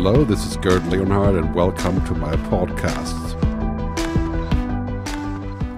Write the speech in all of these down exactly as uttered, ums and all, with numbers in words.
Hello, this is Gerd Leonhard, and welcome to my podcast.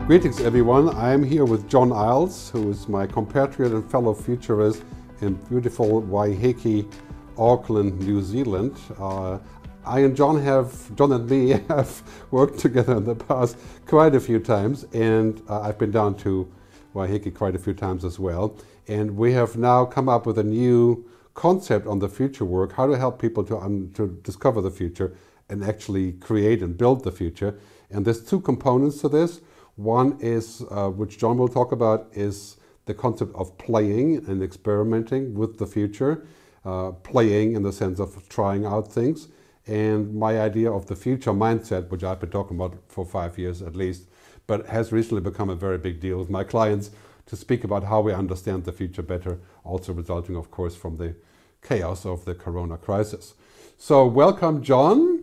Greetings, everyone. I am here with John Isles, who is my compatriot and fellow futurist in beautiful Waiheke, Auckland, New Zealand. Uh, I and John have, John and me have worked together in the past quite a few times, and uh, I've been down to Waiheke quite a few times as well. And we have now come up with a new concept on the future work, how to help people to, um, to discover the future and actually create and build the future. And there's two components to this. One is, uh, which John will talk about, is the concept of playing and experimenting with the future, uh, playing in the sense of trying out things. And my idea of the future mindset, which I've been talking about for five years at least, but has recently become a very big deal with my clients, to speak about how we understand the future better, also resulting, of course, from the chaos of the Corona crisis. So welcome, John.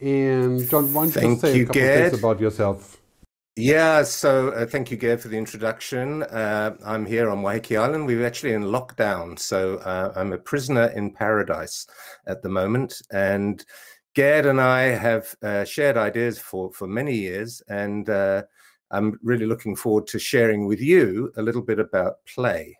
And John, why don't you say you, a couple Gerd. of things about yourself? Yeah, so uh, thank you, Gerd, for the introduction. Uh, I'm here on Waiheke Island. We were actually in lockdown, so uh, I'm a prisoner in paradise at the moment. And Gerd and I have uh, shared ideas for, for many years, and uh, I'm really looking forward to sharing with you a little bit about play.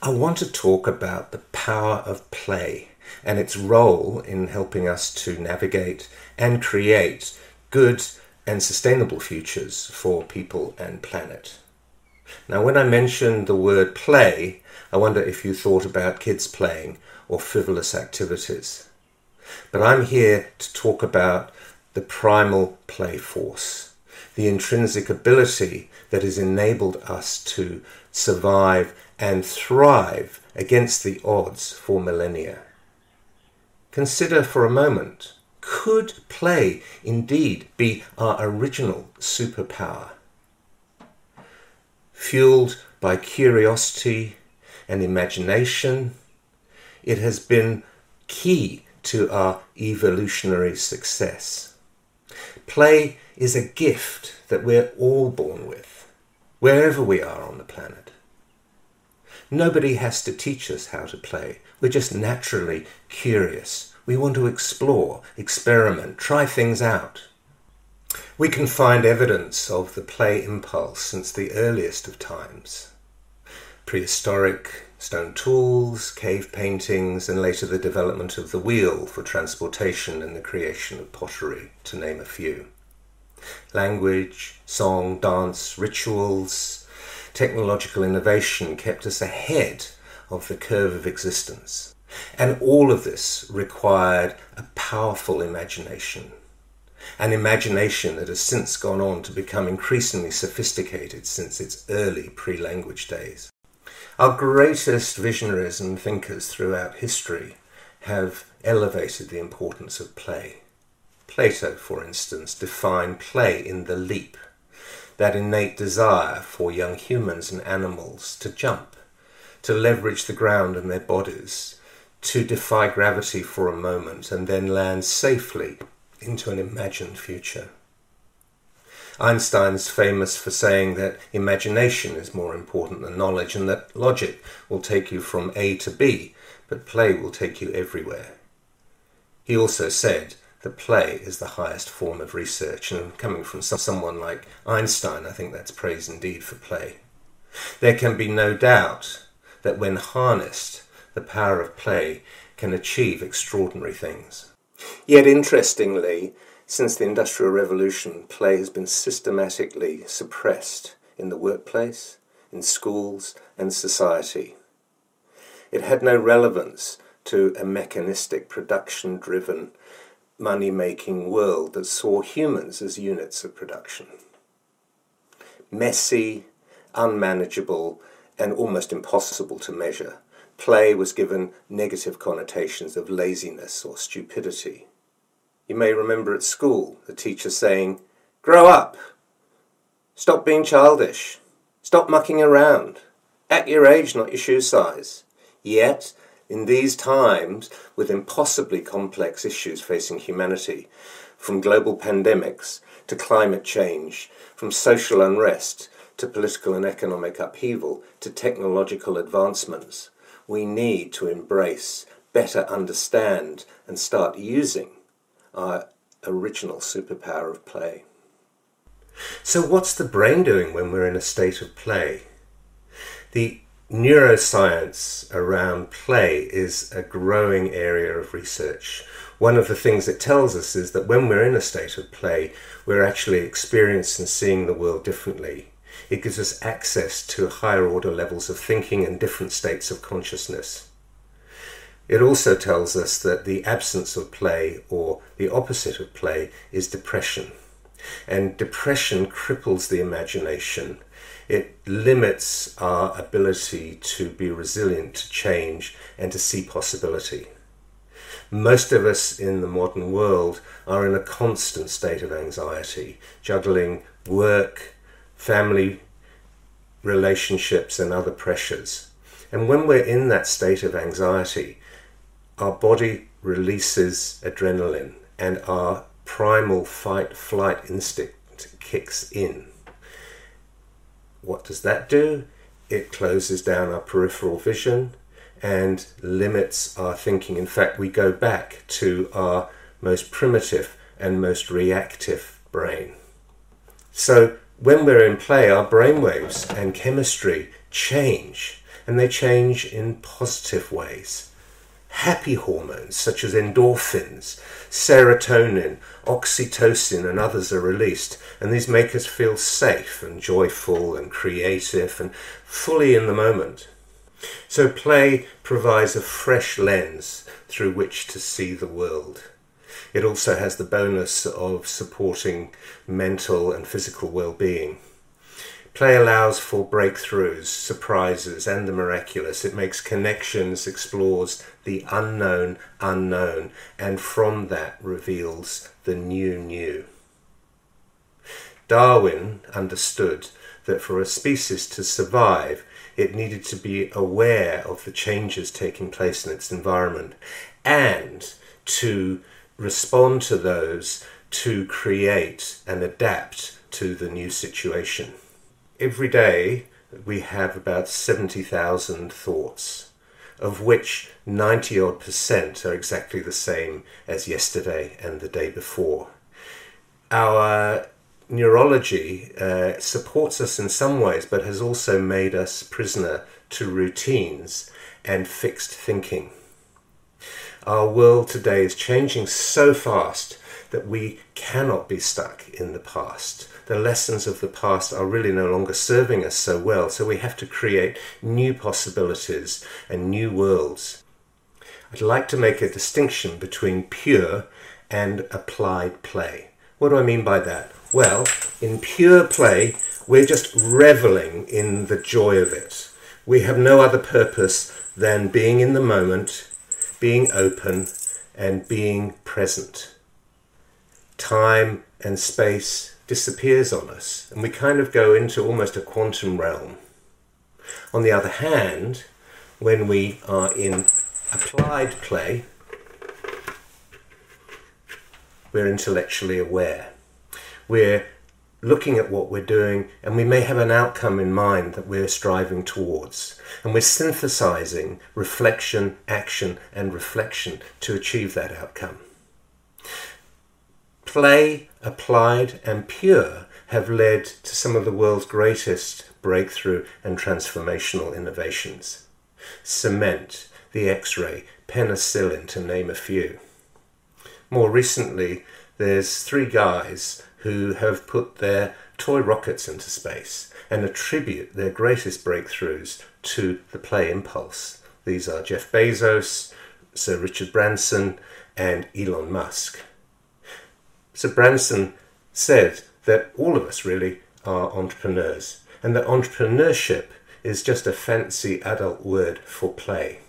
I want to talk about the power of play and its role in helping us to navigate and create good and sustainable futures for people and planet. Now, when I mentioned the word play, I wonder if you thought about kids playing or frivolous activities. But I'm here to talk about the primal play force, the intrinsic ability that has enabled us to survive and thrive against the odds for millennia. Consider for a moment, could play indeed be our original superpower? Fueled by curiosity and imagination, it has been key to our evolutionary success. Play is a gift that we're all born with, wherever we are on the planet. Nobody has to teach us how to play. We're just naturally curious. We want to explore, experiment, try things out. We can find evidence of the play impulse since the earliest of times. Prehistoric stone tools, cave paintings, and later the development of the wheel for transportation and the creation of pottery, to name a few. Language, song, dance, rituals, technological innovation kept us ahead of the curve of existence. And all of this required a powerful imagination, an imagination that has since gone on to become increasingly sophisticated since its early pre-language days. Our greatest visionaries and thinkers throughout history have elevated the importance of play. Plato, for instance, defined play in the leap, that innate desire for young humans and animals to jump, to leverage the ground in their bodies, to defy gravity for a moment and then land safely into an imagined future. Einstein's famous for saying that imagination is more important than knowledge and that logic will take you from A to B, but play will take you everywhere. He also said that play is the highest form of research, and coming from some, someone like Einstein, I think that's praise indeed for play. There can be no doubt that when harnessed, the power of play can achieve extraordinary things. Yet interestingly, since the Industrial Revolution, play has been systematically suppressed in the workplace, in schools, and society. It had no relevance to a mechanistic, production-driven, money-making world that saw humans as units of production. Messy, unmanageable, and almost impossible to measure, play was given negative connotations of laziness or stupidity. You may remember at school the teacher saying, "Grow up! Stop being childish! Stop mucking around! Act your age, not your shoe size!" Yet, in these times, with impossibly complex issues facing humanity, from global pandemics to climate change, from social unrest to political and economic upheaval to technological advancements, we need to embrace, better understand, and start using our original superpower of play. So what's the brain doing when we're in a state of play? The neuroscience around play is a growing area of research. One of the things it tells us is that when we're in a state of play, we're actually experiencing and seeing the world differently. It gives us access to higher order levels of thinking and different states of consciousness. It also tells us that the absence of play, or the opposite of play, is depression. And depression cripples the imagination. It limits our ability to be resilient to change and to see possibility. Most of us in the modern world are in a constant state of anxiety, juggling work, family, relationships and other pressures. And when we're in that state of anxiety, our body releases adrenaline and our primal fight-flight instinct kicks in. What does that do? It closes down our peripheral vision and limits our thinking. In fact, we go back to our most primitive and most reactive brain. So when we're in play, our brainwaves and chemistry change, and they change in positive ways. Happy hormones such as endorphins, serotonin, oxytocin and others are released, and these make us feel safe and joyful and creative and fully in the moment. So play provides a fresh lens through which to see the world. It also has the bonus of supporting mental and physical well-being. Play allows for breakthroughs, surprises, and the miraculous. It makes connections, explores the unknown unknown, and from that reveals the new new. Darwin understood that for a species to survive, it needed to be aware of the changes taking place in its environment, and to respond to those to create and adapt to the new situation. Every day we have about seventy thousand thoughts, of which ninety odd percent are exactly the same as yesterday and the day before. Our neurology uh, supports us in some ways, but has also made us prisoner to routines and fixed thinking. Our world today is changing so fast that we cannot be stuck in the past. The lessons of the past are really no longer serving us so well, so we have to create new possibilities and new worlds. I'd like to make a distinction between pure and applied play. What do I mean by that? Well, in pure play, we're just reveling in the joy of it. We have no other purpose than being in the moment, being open, and being present. Time and space disappears on us, and we kind of go into almost a quantum realm. On the other hand, when we are in applied play, we're intellectually aware. We're looking at what we're doing, and we may have an outcome in mind that we're striving towards, and we're synthesizing reflection, action, and reflection to achieve that outcome. Play, applied and pure have led to some of the world's greatest breakthrough and transformational innovations. Cement, the X-ray, penicillin, to name a few. More recently, there's three guys who have put their toy rockets into space and attribute their greatest breakthroughs to the play impulse. These are Jeff Bezos, Sir Richard Branson and Elon Musk. So Branson said that all of us really are entrepreneurs, and that entrepreneurship is just a fancy adult word for play.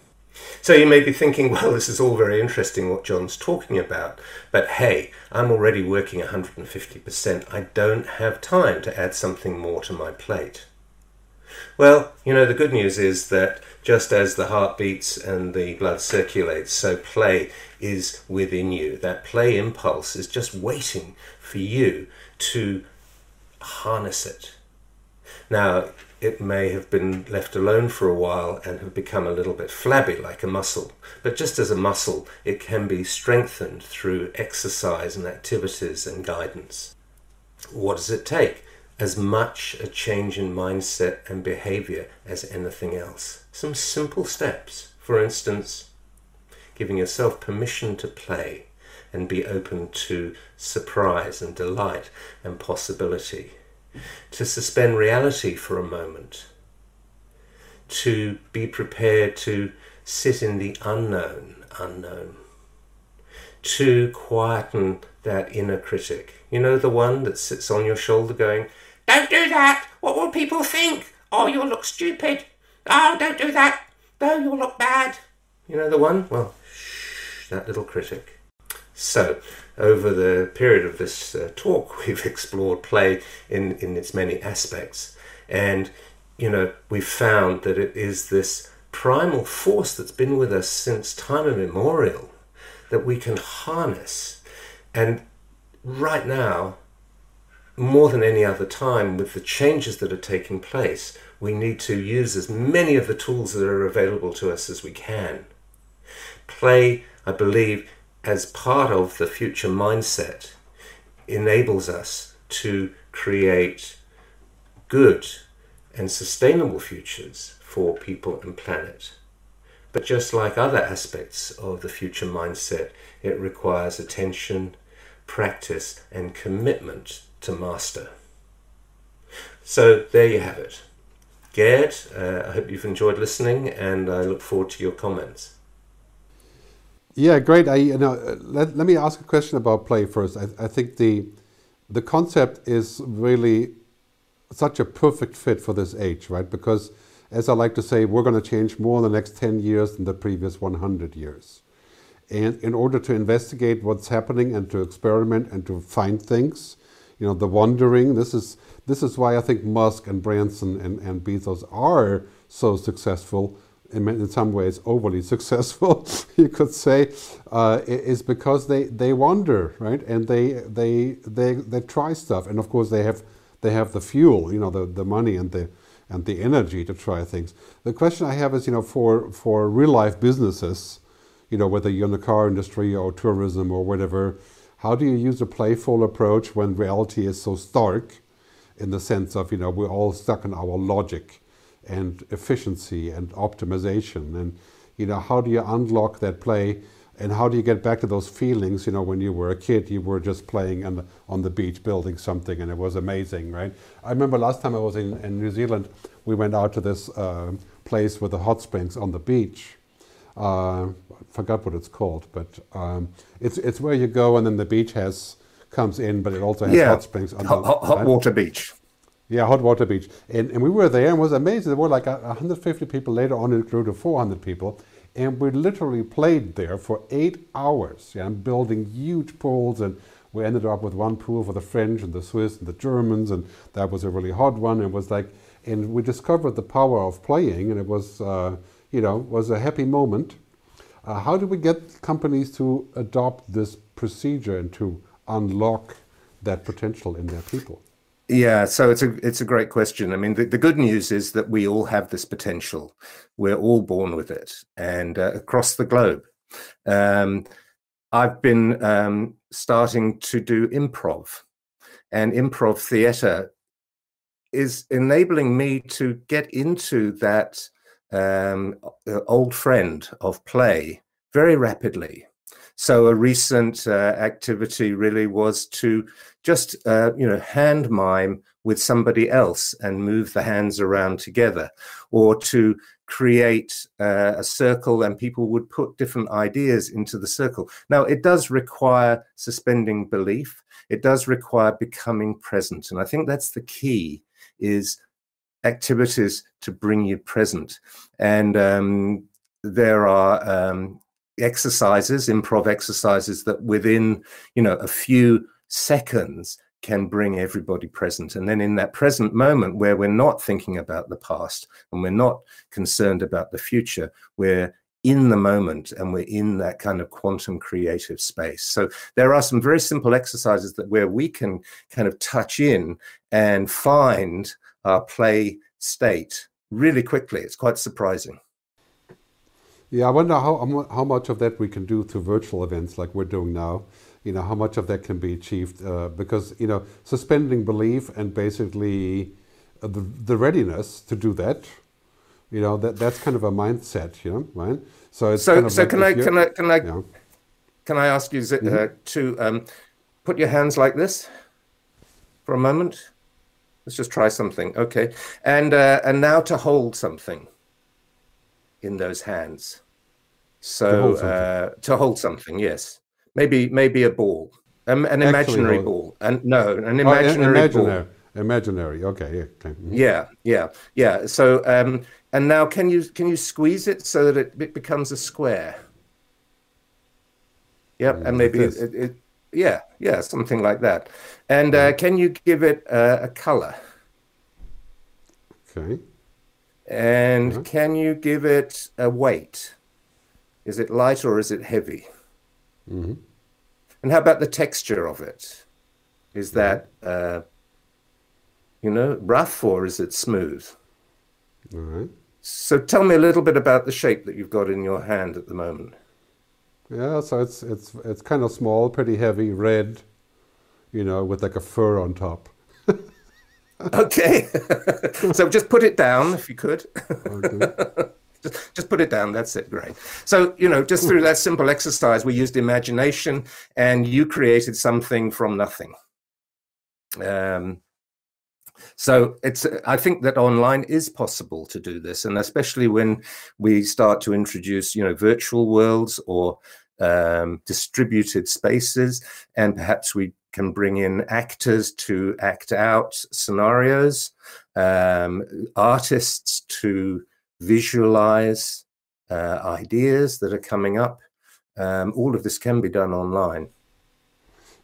So you may be thinking, well, this is all very interesting what John's talking about, but hey, I'm already working one hundred fifty percent. I don't have time to add something more to my plate. Well, you know, the good news is that just as the heart beats and the blood circulates, so play is within you. That play impulse is just waiting for you to harness it. Now, it may have been left alone for a while and have become a little bit flabby, like a muscle. But just as a muscle, it can be strengthened through exercise and activities and guidance. What does it take? As much a change in mindset and behavior as anything else. Some simple steps. For instance, giving yourself permission to play and be open to surprise and delight and possibility. To suspend reality for a moment, to be prepared to sit in the unknown, unknown, to quieten that inner critic. You know, the one that sits on your shoulder going, don't do that, what will people think? Oh, you'll look stupid. Oh, don't do that. No, you'll look bad. You know the one? Well, shh, that little critic. So, over the period of this uh, talk, we've explored play in, in its many aspects. And, you know, we've found that it is this primal force that's been with us since time immemorial that we can harness. And right now, more than any other time, with the changes that are taking place, we need to use as many of the tools that are available to us as we can. Play, I believe, as part of the future mindset, enables us to create good and sustainable futures for people and planet. But just like other aspects of the future mindset, it requires attention, practice, and commitment to master. So there you have it. Gerd, uh, I hope you've enjoyed listening, and I look forward to your comments. Yeah, great. I, you know, let, let me ask a question about play first. I, I think the the concept is really such a perfect fit for this age, right? Because, as I like to say, we're going to change more in the next ten years than the previous one hundred years. And in order to investigate what's happening and to experiment and to find things, you know, the wondering, this is, this is why I think Musk and Branson and, and Bezos are so successful, in some ways overly successful, you could say, uh, is because they, they wander, right? And they, they they they try stuff, and of course they have they have the fuel, you know, the, the money and the and the energy to try things. The question I have is, you know, for for real life businesses, you know, whether you're in the car industry or tourism or whatever, how do you use a playful approach when reality is so stark, in the sense of, you know, we're all stuck in our logic and efficiency and optimization, and, you know, how do you unlock that play, and how do you get back to those feelings, you know, when you were a kid, you were just playing on the, on the beach building something and it was amazing, right? I remember last time I was in, in New Zealand, we went out to this uh, place with the hot springs on the beach. Uh, I forgot what it's called, but um, it's, it's where you go and then the beach has comes in, but it also has yeah. hot springs. on Hot, the, hot, hot right? water beach. Yeah, hot water beach. And, and we were there, and it was amazing. There were like one hundred fifty people. Later on, it grew to four hundred people. And we literally played there for eight hours, yeah, and building huge pools. And we ended up with one pool for the French and the Swiss and the Germans. And that was a really hot one. It was like, and we discovered the power of playing. And it was, uh, you know, was a happy moment. Uh, how do we get companies to adopt this procedure and to unlock that potential in their people? Yeah, so it's a it's a great question. I mean, the, the good news is that we all have this potential. We're all born with it, and uh, across the globe. Um, I've been um, starting to do improv, and improv theatre is enabling me to get into that um, old friend of play very rapidly. So a recent uh, activity really was to just, uh, you know, hand mime with somebody else and move the hands around together, or to create uh, a circle, and people would put different ideas into the circle. Now, it does require suspending belief. It does require becoming present. And I think that's the key, is activities to bring you present. And um, there are... Um, exercises, improv exercises that within, you know, a few seconds can bring everybody present. And then in that present moment where we're not thinking about the past and we're not concerned about the future, we're in the moment and we're in that kind of quantum creative space. So there are some very simple exercises that where we can kind of touch in and find our play state really quickly. It's quite surprising. Yeah, I wonder how, how much of that we can do through virtual events like we're doing now. You know, how much of that can be achieved uh, because, you know, suspending belief and basically uh, the, the readiness to do that, you know, that that's kind of a mindset, you know, right? So it's so, kind of so like can, I, can I can I you know. can I ask you uh, mm-hmm. to um, put your hands like this for a moment? Let's just try something, okay? And uh, and now to hold something in those hands. So to hold something, uh, to hold something yes. Maybe maybe a ball, um, an imaginary Actually, ball, and no, an imaginary, oh, imaginary ball. Imaginary. Okay. Yeah. Mm-hmm. Yeah. Yeah. Yeah. So um, and now can you can you squeeze it so that it, it becomes a square? Yep. Yeah, and maybe it, it, it. Yeah. Yeah. Something like that. And yeah. uh, can you give it uh, a color? Okay. And yeah. can you give it a weight? Is it light or is it heavy? Mm-hmm. And how about the texture of it? Is that, uh, you know, rough or is it smooth? All right. So tell me a little bit about the shape that you've got in your hand at the moment. Yeah, so it's it's it's kind of small, pretty heavy, red, you know, with like a fur on top. Okay. So just put it down if you could. Okay. Just, just put it down. That's it. Great. So, you know, just through that simple exercise, we used imagination and you created something from nothing. Um, so it's, I think that online is possible to do this. And especially when we start to introduce, you know, virtual worlds or um, distributed spaces, and perhaps we can bring in actors to act out scenarios, um, artists to visualize uh, ideas that are coming up. Um, all of this can be done online.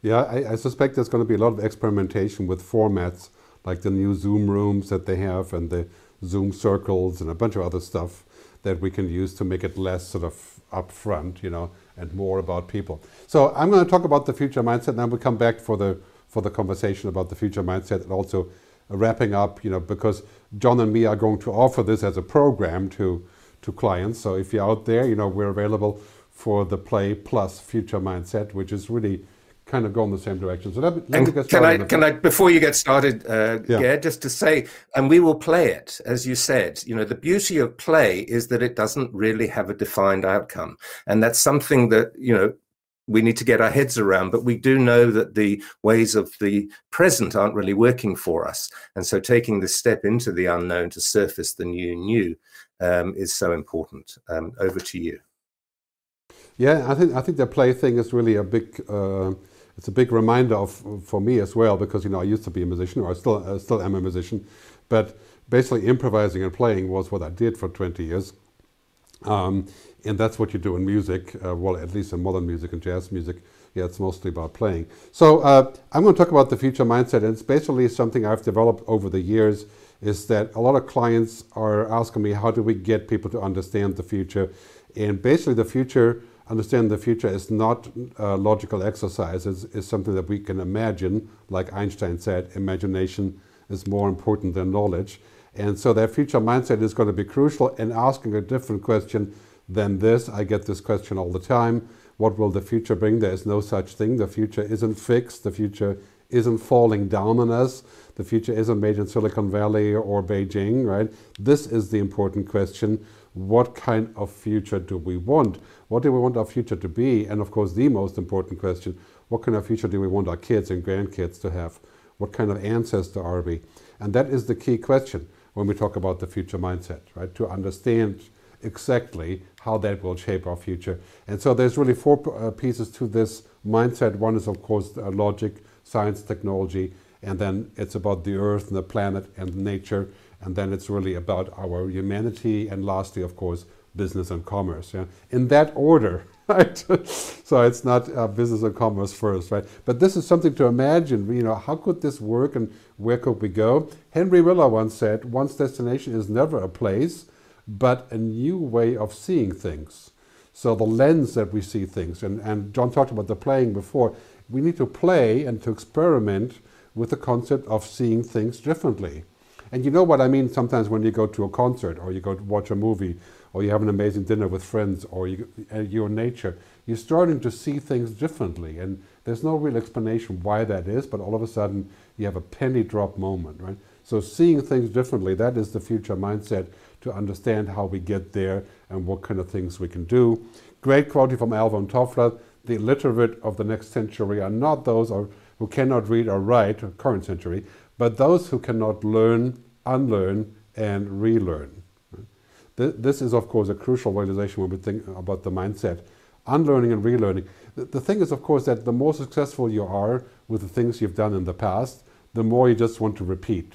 Yeah, I, I suspect there's going to be a lot of experimentation with formats like the new Zoom rooms that they have and the Zoom circles and a bunch of other stuff that we can use to make it less sort of upfront, you know, and more about people. So I'm going to talk about the future mindset, and then we'll come back for the for the conversation about the future mindset and also wrapping up, you know, because John and me are going to offer this as a program to to clients. So if you're out there, you know, we're available for the Play Plus Future Mindset, which is really kind of going the same direction. So let me, let me get started. Can I, can I, before you get started, uh, yeah. Gerd, just to say, and we will play it, as you said, you know, the beauty of play is that it doesn't really have a defined outcome. And that's something that, you know, we need to get our heads around, but we do know that the ways of the present aren't really working for us. And so taking this step into the unknown to surface the new new um, is so important. Um, over to you. Yeah, I think I think the play thing is really a big, uh, it's a big reminder of for me as well, because, you know, I used to be a musician, or I still, I still am a musician, but basically improvising and playing was what I did for twenty years. Um, and that's what you do in music, uh, well, at least in modern music and jazz music. Yeah, it's mostly about playing. So uh, I'm going to talk about the future mindset, and it's basically something I've developed over the years, is that a lot of clients are asking me, how do we get people to understand the future? And basically the future, understand the future is not a logical exercise. It's, it's something that we can imagine. Like Einstein said, imagination is more important than knowledge. And so their future mindset is going to be crucial, and asking a different question than this. I get this question all the time. What will the future bring? There is no such thing. The future isn't fixed. The future isn't falling down on us. The future isn't made in Silicon Valley or Beijing, right? This is the important question. What kind of future do we want? What do we want our future to be? And of course, the most important question, what kind of future do we want our kids and grandkids to have? What kind of ancestor are we? And that is the key question when we talk about the future mindset, right? To understand exactly how that will shape our future. And so there's really four uh, pieces to this mindset. One is, of course, uh, logic, science, technology, and then it's about the earth and the planet and nature. And then it's really about our humanity. And lastly, of course, business and commerce. Yeah? In that order, right? So it's not uh, business and commerce first, right? But this is something to imagine, you know, how could this work and where could we go? Henry Miller once said, one's destination is never a place, but a new way of seeing things. So the lens that we see things, and, and John talked about the playing before, we need to play and to experiment with the concept of seeing things differently. And you know what I mean sometimes when you go to a concert or you go to watch a movie or you have an amazing dinner with friends or you, uh, you're in nature, you're starting to see things differently. And there's no real explanation why that is, but all of a sudden you have a penny drop moment, right? So seeing things differently, that is the future mindset, to understand how we get there and what kind of things we can do. Great quote from Alvin Toffler: the illiterate of the next century are not those or who cannot read or write, or current century, but those who cannot learn, unlearn, and relearn. This is, of course, a crucial realization when we think about the mindset. Unlearning and relearning. The thing is, of course, that the more successful you are with the things you've done in the past, the more you just want to repeat.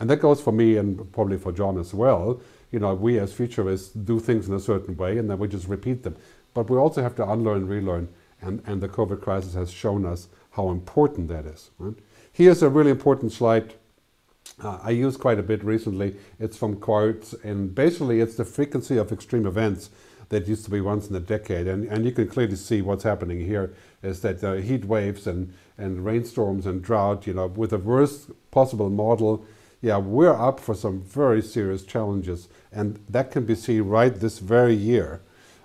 And that goes for me and probably for John as well. You know, we as futurists do things in a certain way and then we just repeat them. But we also have to unlearn, relearn, and, and the COVID crisis has shown us how important that is. Right? Here's a really important slide uh, I use quite a bit recently. It's from Quartz, and basically it's the frequency of extreme events that used to be once in a decade. And, and you can clearly see what's happening here is that uh, heat waves and, and rainstorms and drought, you know, with the worst possible model, yeah, we're up for some very serious challenges. And that can be seen right this very year.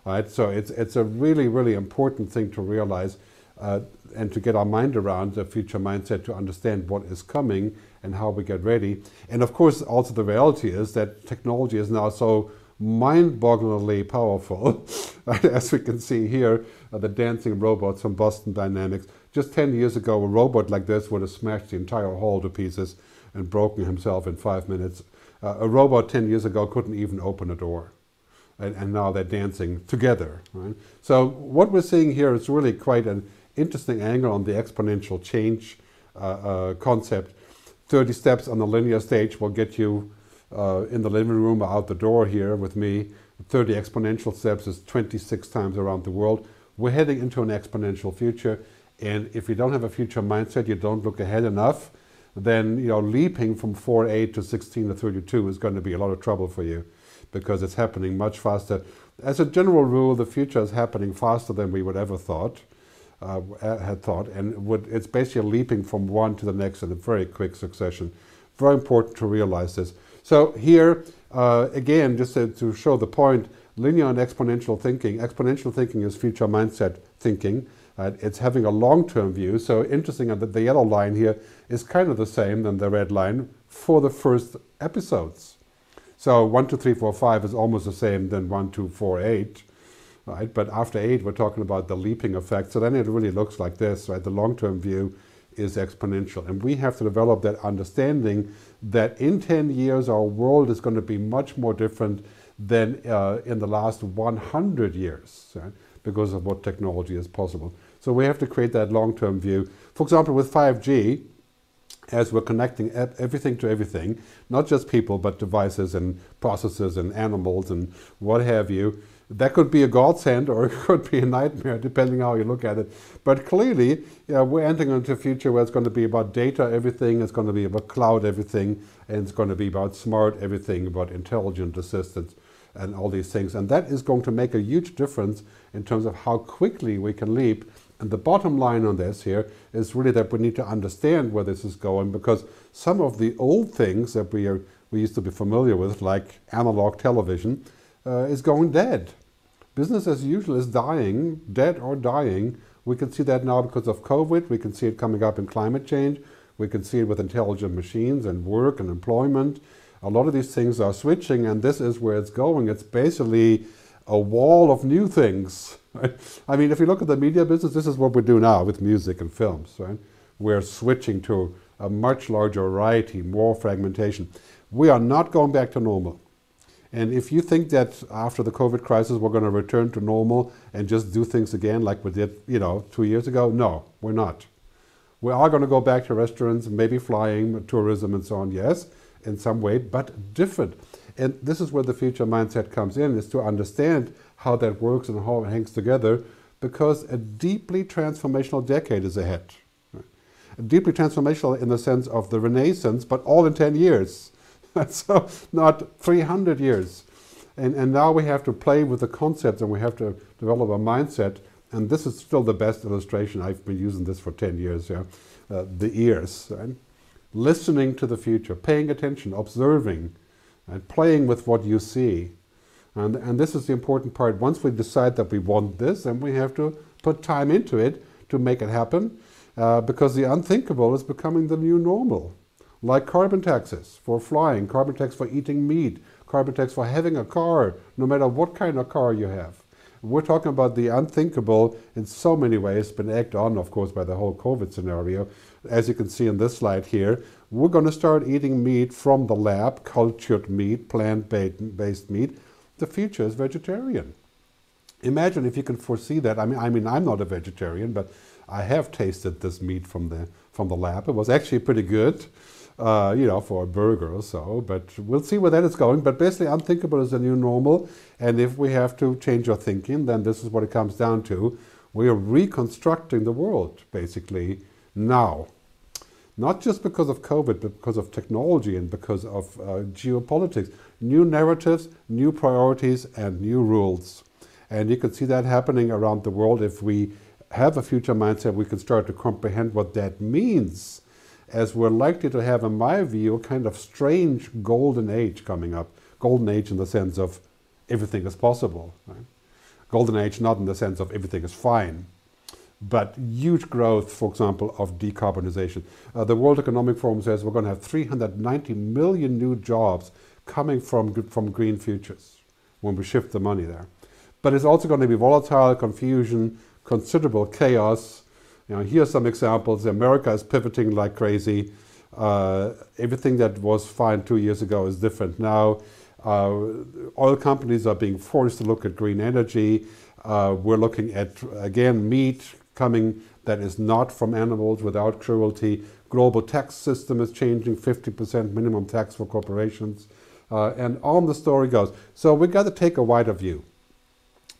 Right? So it's, it's a really, really important thing to realize uh, and to get our mind around the future mindset, to understand what is coming and how we get ready. And of course, also the reality is that technology is now so mind-bogglingly powerful, as we can see here, uh, the dancing robots from Boston Dynamics. Just ten years ago, a robot like this would have smashed the entire hall to pieces and broken himself in five minutes. Uh, a robot ten years ago couldn't even open a door. And, and now they're dancing together. Right? So what we're seeing here is really quite an interesting angle on the exponential change uh, uh, concept. thirty steps on the linear stage will get you Uh, in the living room or out the door here with me. thirty exponential steps is twenty-six times around the world. We're heading into an exponential future, and if you don't have a future mindset, you don't look ahead enough, then you know leaping from four eight to sixteen to thirty-two is going to be a lot of trouble for you, because it's happening much faster. As a general rule, the future is happening faster than we would ever thought, uh, had thought, and would, it's basically leaping from one to the next in a very quick succession. Very important to realize this. So here, uh, again, just to, to show the point, linear and exponential thinking. Exponential thinking is future mindset thinking. Uh, it's having a long-term view. So interesting that the yellow line here is kind of the same than the red line for the first episodes. So one, two, three, four, five is almost the same than one, two, four, eight. Right? But after eight, we're talking about the leaping effect. So then it really looks like this, right? The long-term view is exponential, and we have to develop that understanding that in ten years our world is going to be much more different than uh, in the last one hundred years, right? Because of what technology is possible. So we have to create that long-term view. For example, with five G, as we're connecting everything to everything, not just people but devices and processes and animals and what have you, that could be a godsend or it could be a nightmare, depending how you look at it. But clearly, you know, we're entering into a future where it's going to be about data everything, it's going to be about cloud everything, and it's going to be about smart everything, about intelligent assistants and all these things. And that is going to make a huge difference in terms of how quickly we can leap. And the bottom line on this here is really that we need to understand where this is going, because some of the old things that we, are, we used to be familiar with, like analog television, Uh, is going dead. Business as usual is dying, dead or dying. We can see that now because of COVID. We can see it coming up in climate change. We can see it with intelligent machines and work and employment. A lot of these things are switching, and this is where it's going. It's basically a wall of new things. Right? I mean, if you look at the media business, this is what we do now with music and films. Right? We're switching to a much larger variety, more fragmentation. We are not going back to normal. And if you think that after the COVID crisis we're going to return to normal and just do things again like we did, you know, two years ago, no, we're not. We are going to go back to restaurants, maybe flying, tourism and so on, yes, in some way, but different. And this is where the future mindset comes in, is to understand how that works and how it hangs together, because a deeply transformational decade is ahead. Right? Deeply transformational in the sense of the Renaissance, but all in ten years. So not three hundred years. And, and now we have to play with the concepts and we have to develop a mindset. And this is still the best illustration. I've been using this for ten years, yeah? uh, the ears. Right? listening to the future, paying attention, observing, and playing with what you see. And, and this is the important part. Once we decide that we want this, then we have to put time into it to make it happen, uh, because the unthinkable is becoming the new normal. Like carbon taxes for flying, carbon tax for eating meat, carbon tax for having a car, no matter what kind of car you have. We're talking about the unthinkable in so many ways, been acted on, of course, by the whole COVID scenario. As you can see in this slide here, we're going to start eating meat from the lab, cultured meat, plant-based meat. The future is vegetarian. Imagine if you can foresee that. I mean, I mean, I'm not a vegetarian, but I have tasted this meat from the from the lab. It was actually pretty good, uh, you know, for a burger or so. But we'll see where that is going. But basically, unthinkable is the new normal. And if we have to change our thinking, then this is what it comes down to. We are reconstructing the world basically now, not just because of COVID, but because of technology and because of uh, geopolitics. New narratives, new priorities, and new rules. And you can see that happening around the world. If we have a future mindset, we can start to comprehend what that means, as we're likely to have, in my view, a kind of strange golden age coming up. Golden age in the sense of everything is possible. Right? Golden age not in the sense of everything is fine, but huge growth, for example, of decarbonization. Uh, the World Economic Forum says we're going to have three hundred ninety million new jobs coming from, from green futures when we shift the money there. But it's also going to be volatile, confusion, considerable chaos. You know, here are some examples. America is pivoting like crazy. Uh, everything that was fine two years ago is different now. Uh, oil companies are being forced to look at green energy. Uh, we're looking at, again, meat coming that is not from animals without cruelty. Global tax system is changing, fifty percent minimum tax for corporations. Uh, and on the story goes. So we've got to take a wider view.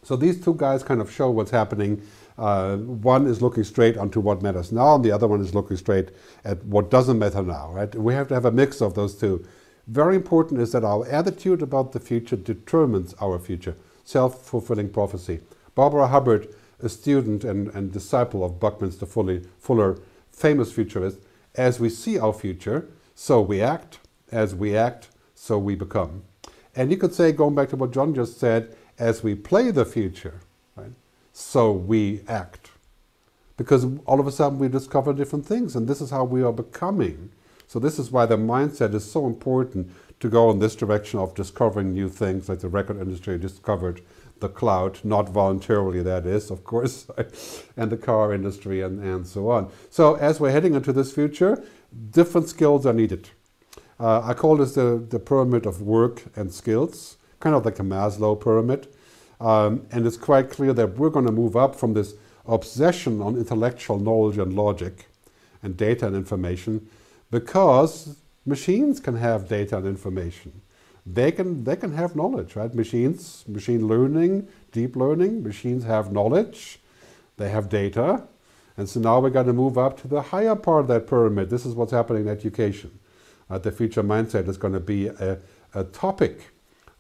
So these two guys kind of show what's happening. Uh, one is looking straight onto what matters now, and the other one is looking straight at what doesn't matter now. Right? We have to have a mix of those two. Very important is that our attitude about the future determines our future. Self-fulfilling prophecy. Barbara Hubbard, a student and, and disciple of Buckminster Fuller, famous futurist, as we see our future, so we act, as we act, so we become. And you could say, going back to what John just said, as we play the future, right, so we act. Because all of a sudden we discover different things, and this is how we are becoming. So this is why the mindset is so important, to go in this direction of discovering new things, like the record industry discovered the cloud, not voluntarily that is, of course, and the car industry and, and so on. So as we're heading into this future, different skills are needed. Uh, I call this the, the pyramid of work and skills, kind of like a Maslow pyramid. Um, and it's quite clear that we're going to move up from this obsession on intellectual knowledge and logic and data and information, because machines can have data and information. They can, they can have knowledge, right? Machines, machine learning, deep learning, machines have knowledge, they have data. And so now we're going to move up to the higher part of that pyramid. This is what's happening in education. Uh, the future mindset is going to be a, a topic.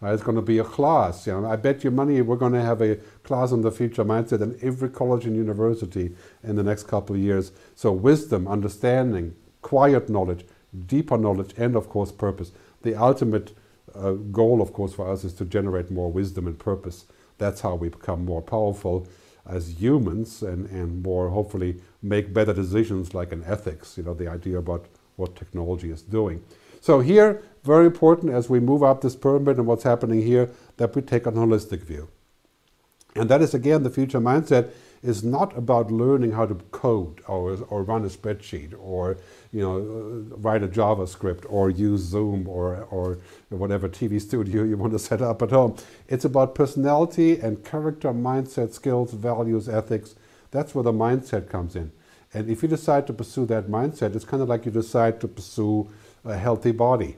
Uh, it's going to be a class. You know, I bet you money we're going to have a class on the future mindset in every college and university in the next couple of years. So wisdom, understanding, quiet knowledge, deeper knowledge, and of course purpose. The ultimate uh, goal, of course, for us is to generate more wisdom and purpose. That's how we become more powerful as humans, and, and more hopefully make better decisions, like in ethics, you know, the idea about what technology is doing. So here, very important as we move up this pyramid and what's happening here, that we take a holistic view. And that is, again, the future mindset is not about learning how to code or, or run a spreadsheet, or, you know, write a JavaScript, or use Zoom, or, or whatever T V studio you want to set up at home. It's about personality and character, mindset, skills, values, ethics. That's where the mindset comes in. And if you decide to pursue that mindset, it's kind of like you decide to pursue a healthy body,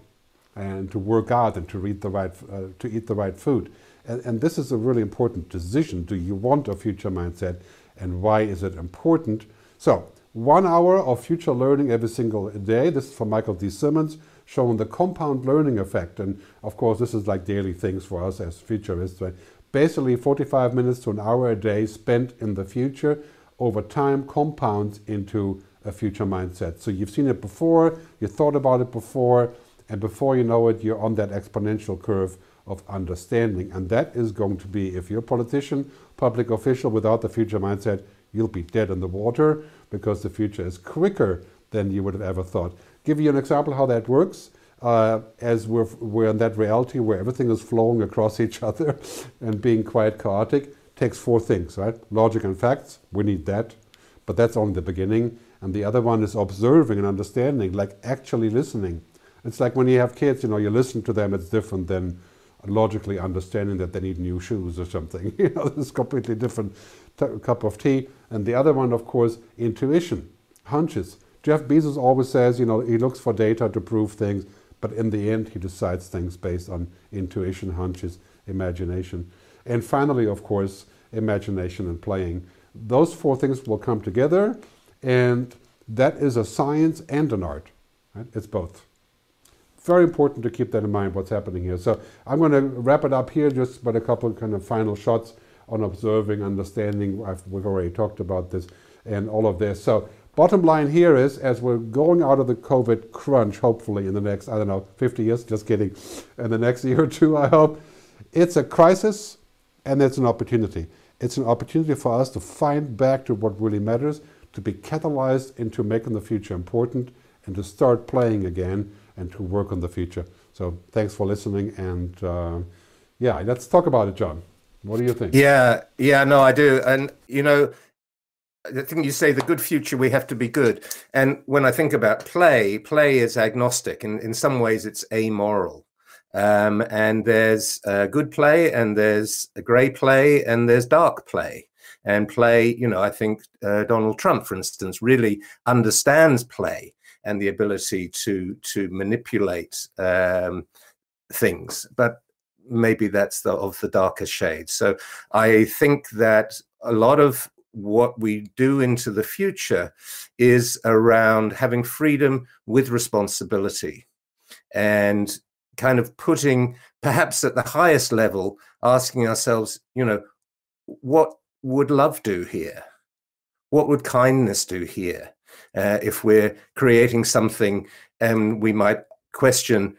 and to work out, and to, eat the right, uh, to eat the right food. And, and this is a really important decision. Do you want a future mindset, and why is it important? So, one hour of future learning every single day. This is from Michael D. Simmons, showing the compound learning effect. And of course, this is like daily things for us as futurists. Right? Basically, forty-five minutes to an hour a day spent in the future over time compounds into a future mindset. So you've seen it before, you thought about it before, and before you know it, you're on that exponential curve of understanding. And that is going to be, if you're a politician, public official without the future mindset, you'll be dead in the water, because the future is quicker than you would have ever thought. Give you an example how that works. Uh, as we're, we're in that reality where everything is flowing across each other and being quite chaotic, takes four things, right? Logic and facts, we need that, but that's only the beginning. And the other one is observing and understanding, like actually listening. It's like when you have kids, you know, you listen to them, it's different than logically understanding that they need new shoes or something. You know, it's completely different cup of tea. And the other one, of course, intuition, hunches. Jeff Bezos always says, you know, he looks for data to prove things, but in the end, he decides things based on intuition, hunches, imagination. And finally, of course, imagination and playing. Those four things will come together, and that is a science and an art, right? It's both. Very important to keep that in mind, what's happening here. So I'm going to wrap it up here just with a couple of kind of final shots on observing, understanding. I've, we've already talked about this and all of this. So bottom line here is, as we're going out of the COVID crunch, hopefully in the next, I don't know, fifty years, just kidding, in the next year or two, I hope, it's a crisis and it's an opportunity. It's an opportunity for us to find back to what really matters, to be catalyzed into making the future important, and to start playing again and to work on the future. So thanks for listening, and uh, yeah, let's talk about it, John. What do you think? Yeah, yeah, no, I do. And, you know, I think you say the good future, we have to be good. And when I think about play, play is agnostic. In, in some ways, it's amoral. Um, and there's uh, good play, and there's grey play, and there's dark play. And play, you know, I think uh, Donald Trump, for instance, really understands play and the ability to to manipulate um, things. But maybe that's the, of the darker shade. So I think that a lot of what we do into the future is around having freedom with responsibility, and kind of putting, perhaps at the highest level, asking ourselves, you know, what would love do here? What would kindness do here? Uh, if we're creating something, um, we might question,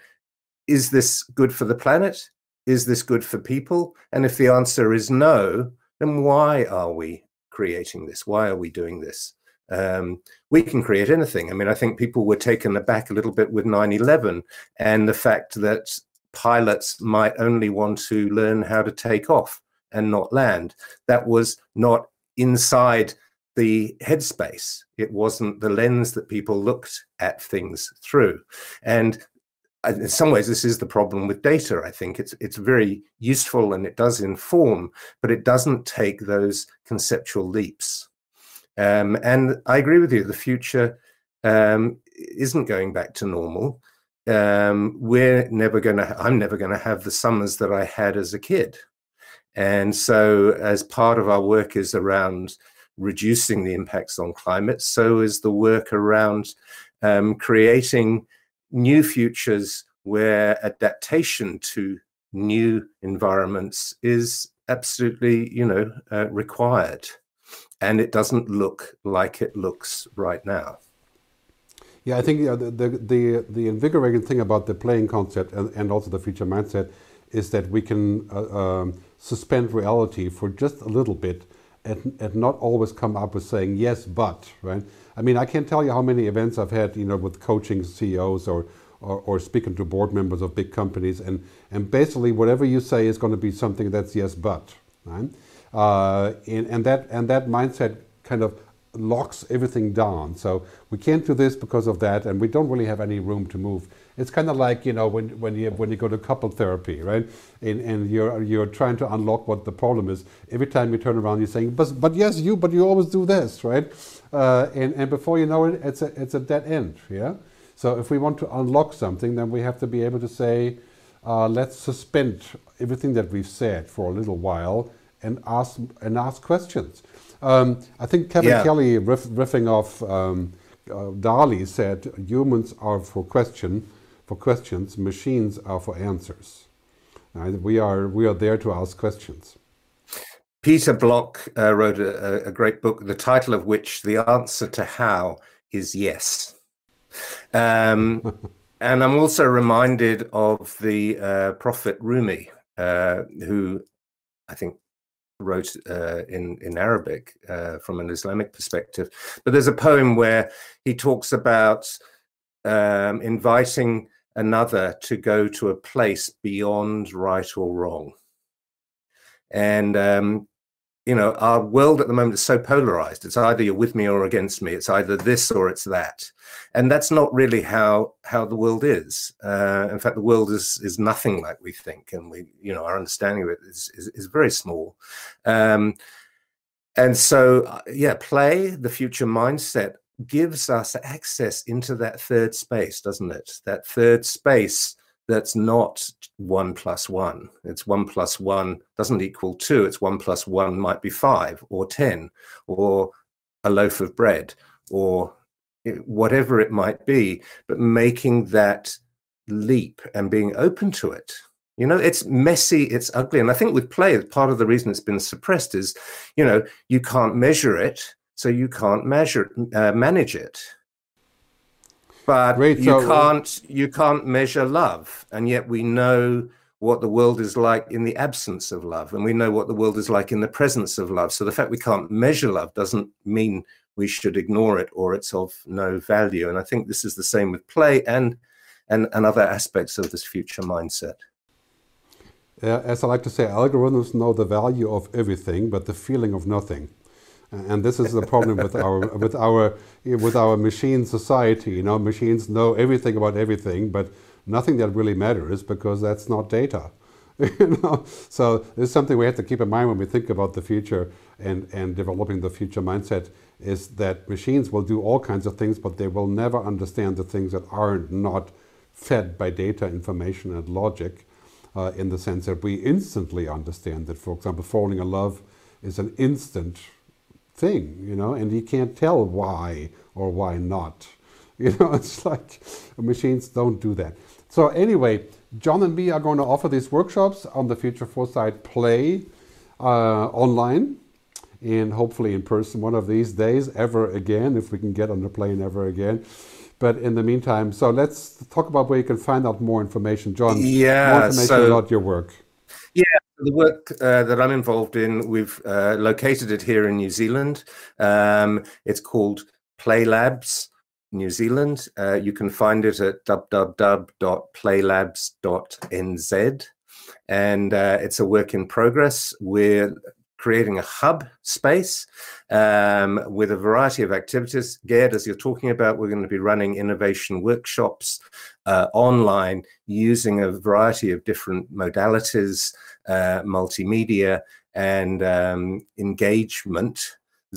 is this good for the planet? Is this good for people? And if the answer is no, then why are we creating this? Why are we doing this? Um, we can create anything. I mean, I think people were taken aback a little bit with nine eleven and the fact that pilots might only want to learn how to take off and not land. That was not inside the headspace. It wasn't the lens that people looked at things through. And in some ways, this is the problem with data, I think. It's it's very useful and it does inform, but it doesn't take those conceptual leaps. Um, and I agree with you, the future um, isn't going back to normal. Um, we're never going to, I'm never going to have the summers that I had as a kid. And so as part of our work is around reducing the impacts on climate, so is the work around um, creating new futures where adaptation to new environments is absolutely, you know, uh, required. And it doesn't look like it looks right now. Yeah, I think you know, the, the, the, the invigorating thing about the playing concept and, and also the future mindset is that we can uh, um, suspend reality for just a little bit and, and not always come up with saying, yes, but, right? I mean, I can't tell you how many events I've had, you know, with coaching C E Os or, or, or speaking to board members of big companies, and, and basically whatever you say is going to be something that's yes, but, right? Uh, and, and, that, and that mindset kind of locks everything down. So we can't do this because of that, and we don't really have any room to move. It's kind of like, you know, when, when, you, when you go to couple therapy, right? And, and you're, you're trying to unlock what the problem is. Every time you turn around, you're saying, but, but yes, you, but you always do this, right? Uh, and, and before you know it, it's a, it's a dead end, yeah? So if we want to unlock something, then we have to be able to say, uh, let's suspend everything that we've said for a little while and ask, and ask questions. Um, I think Kevin yeah. Kelly, riff, riffing off um, uh, Dali, said, humans are for question, for questions, machines are for answers. Right? We are we are there to ask questions. Peter Block uh, wrote a, a great book, the title of which, The Answer to How, is yes. Um, and I'm also reminded of the uh, prophet Rumi, uh, who I think wrote uh, in, in Arabic uh, from an Islamic perspective. But there's a poem where he talks about um, inviting another to go to a place beyond right or wrong. And, um, you know, our world at the moment is so polarized. It's either you're with me or against me. It's either this or it's that. And that's not really how how the world is. Uh, in fact, the world is is nothing like we think. And, we, you know, our understanding of it is, is, is very small. Um, and so, yeah, play, the future mindset, gives us access into that third space, doesn't it? That third space that's not one plus one. It's one plus one doesn't equal two. It's one plus one might be five or ten or a loaf of bread or whatever it might be, but making that leap and being open to it. You know, it's messy, it's ugly. And I think with play, part of the reason it's been suppressed is, you know, you can't measure it, so you can't measure, uh, manage it. But Great, so, you can't you can't measure love, and yet we know what the world is like in the absence of love, and we know what the world is like in the presence of love. So the fact we can't measure love doesn't mean we should ignore it or it's of no value. And I think this is the same with play and and, and other aspects of this future mindset. Uh, as I like to say, algorithms know the value of everything, but the feeling of nothing. And this is the problem with our with our with our machine society. You know, machines know everything about everything, but nothing that really matters, because that's not data. You know, so there's something we have to keep in mind when we think about the future and and developing the future mindset, is that machines will do all kinds of things, but they will never understand the things that aren't not fed by data, information, and logic, uh, in the sense that we instantly understand that. For example, falling in love is an instant thing, you know, and you can't tell why or why not. You know, it's like machines don't do that. So anyway, John and me are going to offer these workshops on the Future Foresight Play uh, online, and hopefully in person one of these days, ever again, if we can get on the plane ever again. But in the meantime, so let's talk about where you can find out more information. John, yeah, more information so, about your work. Yeah. The work uh, that I'm involved in, we've uh, located it here in New Zealand. Um, it's called Play Labs New Zealand. Uh, you can find it at w w w dot play labs dot n z. And uh, it's a work in progress. We're creating a hub space um, with a variety of activities. Gerd, as you're talking about, we're going to be running innovation workshops uh, online using a variety of different modalities, Uh, multimedia and um, engagement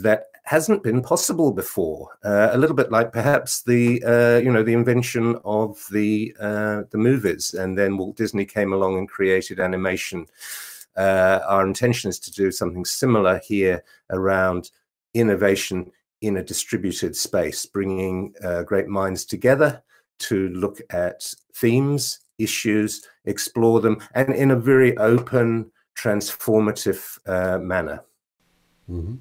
that hasn't been possible before. Uh, a little bit like perhaps the uh, you know the invention of the uh, the movies, and then Walt Disney came along and created animation. Uh, our intention is to do something similar here around innovation in a distributed space, bringing uh, great minds together to look at themes, issues, explore them, and in a very open, transformative uh, manner. Mm-hmm.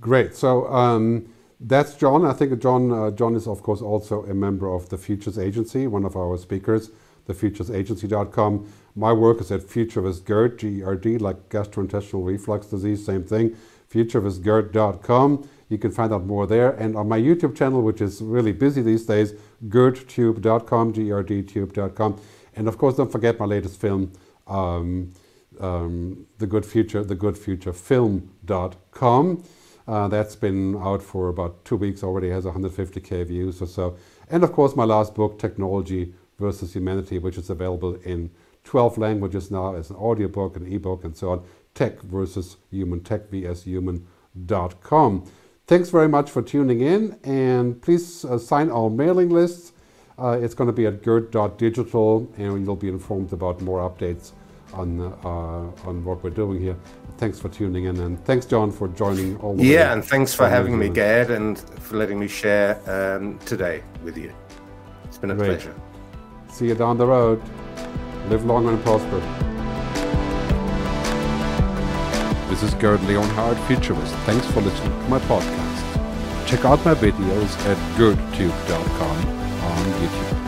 Great. So um, that's John. I think John uh, John is, of course, also a member of the Futures Agency, one of our speakers, the futures agency dot com. My work is at Future is Gerd, G E R D, like gastrointestinal reflux disease, same thing, future is gerd dot com. You can find out more there. And on my YouTube channel, which is really busy these days, gerd tube dot com, G R D tube dot com. And of course, don't forget my latest film, um, um, The Good Future, the good future film dot com. Uh, that's been out for about two weeks already, has one hundred fifty thousand views or so. And of course, my last book, Technology versus Humanity, which is available in twelve languages now as an audiobook, an ebook, and so on. Tech versus Human, tech versus human dot com. Thanks very much for tuning in, and please uh, sign our mailing list. Uh, it's going to be at gerd dot digital, and you'll be informed about more updates on uh, on what we're doing here. Thanks for tuning in, and thanks, John, for joining all the Yeah, way. And thanks for having me, Gerd, and for letting me share um, today with you. It's been a Great. pleasure. See you down the road. Live long and prosper. This is Gerd Leonhard, Futurist. Thanks for listening to my podcast. Check out my videos at gerd tube dot com on YouTube.